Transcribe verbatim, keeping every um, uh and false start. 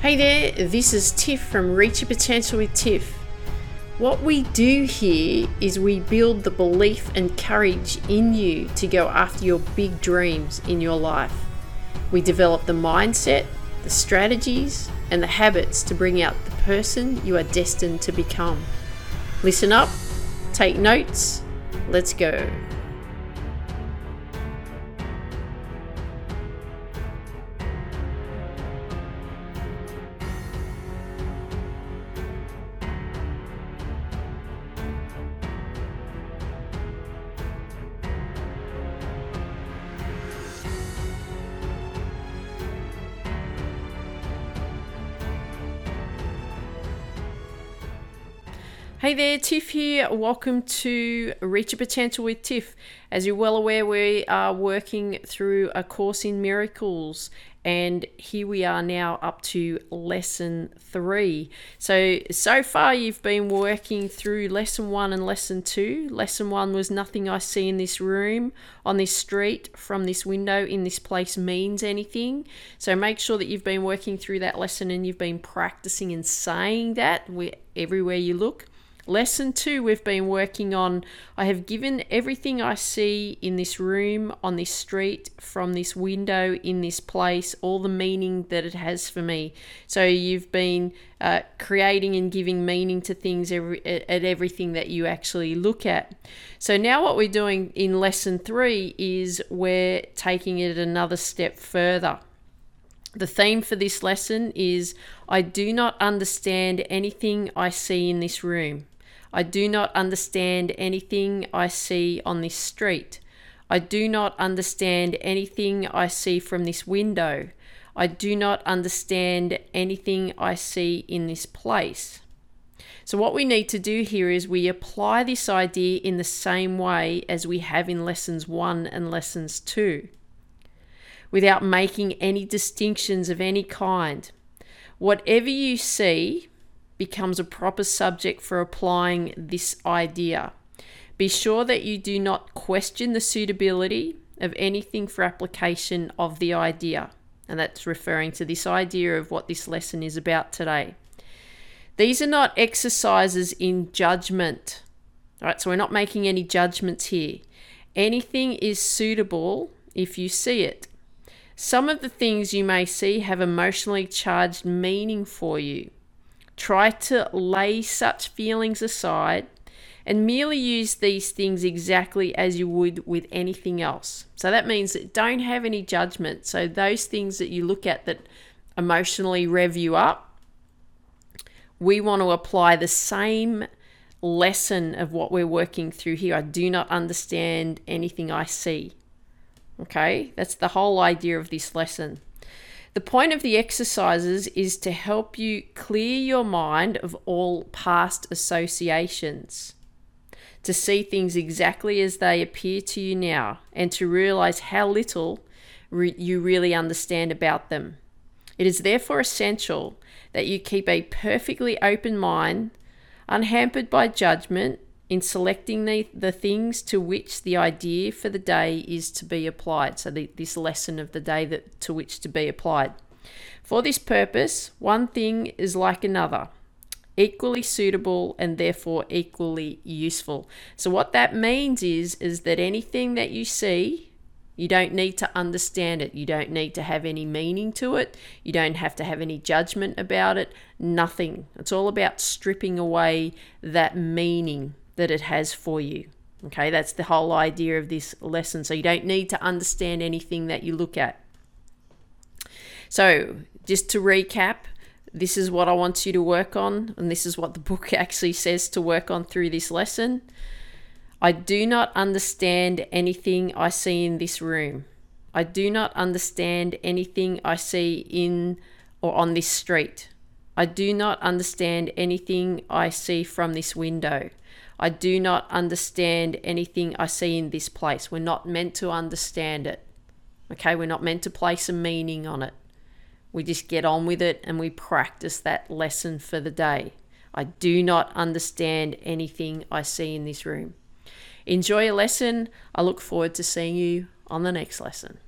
Hey there, this is Tiff from Reach Your Potential with Tiff. What we do here is we build the belief and courage in you to go after your big dreams in your life. We develop the mindset, the strategies, and the habits to bring out the person you are destined to become. Listen up, take notes, let's go. Hey there, Tiff here. Welcome to Reach Your Potential with Tiff. As you're well aware, we are working through A Course in Miracles, and here we are now up to lesson three. So, so far you've been working through lesson one and lesson two. Lesson one was nothing I see in this room, on this street, from this window, in this place means anything. So make sure that you've been working through that lesson and you've been practicing and saying that everywhere you look. Lesson two, we've been working on, I have given everything I see in this room, on this street, from this window, in this place, all the meaning that it has for me. So you've been uh, creating and giving meaning to things every, at everything that you actually look at. So now what we're doing in lesson three is we're taking it another step further. The theme for this lesson is, I do not understand anything I see in this room. I do not understand anything I see on this street. I do not understand anything I see from this window. I do not understand anything I see in this place. So what we need to do here is we apply this idea in the same way as we have in lessons one and lessons two, without making any distinctions of any kind. Whatever you see becomes a proper subject for applying this idea. Be sure that you do not question the suitability of anything for application of the idea. And that's referring to this idea of what this lesson is about today. These are not exercises in judgment. All right, so we're not making any judgments here. Anything is suitable if you see it. Some of the things you may see have emotionally charged meaning for you. Try to lay such feelings aside and merely use these things exactly as you would with anything else. So that means that don't have any judgment. So those things that you look at that emotionally rev you up, we want to apply the same lesson of what we're working through here. I do not understand anything I see. Okay, that's the whole idea of this lesson. The point of the exercises is to help you clear your mind of all past associations, to see things exactly as they appear to you now, and to realize how little re- you really understand about them. It is therefore essential that you keep a perfectly open mind, unhampered by judgment, in selecting the, the things to which the idea for the day is to be applied. So the, this lesson of the day that to which to be applied. For this purpose, one thing is like another, equally suitable and therefore equally useful. So what that means is, is that anything that you see, you don't need to understand it. You don't need to have any meaning to it. You don't have to have any judgment about it, nothing. It's all about stripping away that meaning that it has for you. Okay, that's the whole idea of this lesson. So you don't need to understand anything that you look at. So just to recap, this is what I want you to work on, and this is what the book actually says to work on through this lesson. I do not understand anything I see in this room. I do not understand anything I see in or on this street. I do not understand anything I see from this window. I do not understand anything I see in this place. We're not meant to understand it. Okay, we're not meant to place a meaning on it. We just get on with it and we practice that lesson for the day. I do not understand anything I see in this room. Enjoy your lesson. I look forward to seeing you on the next lesson.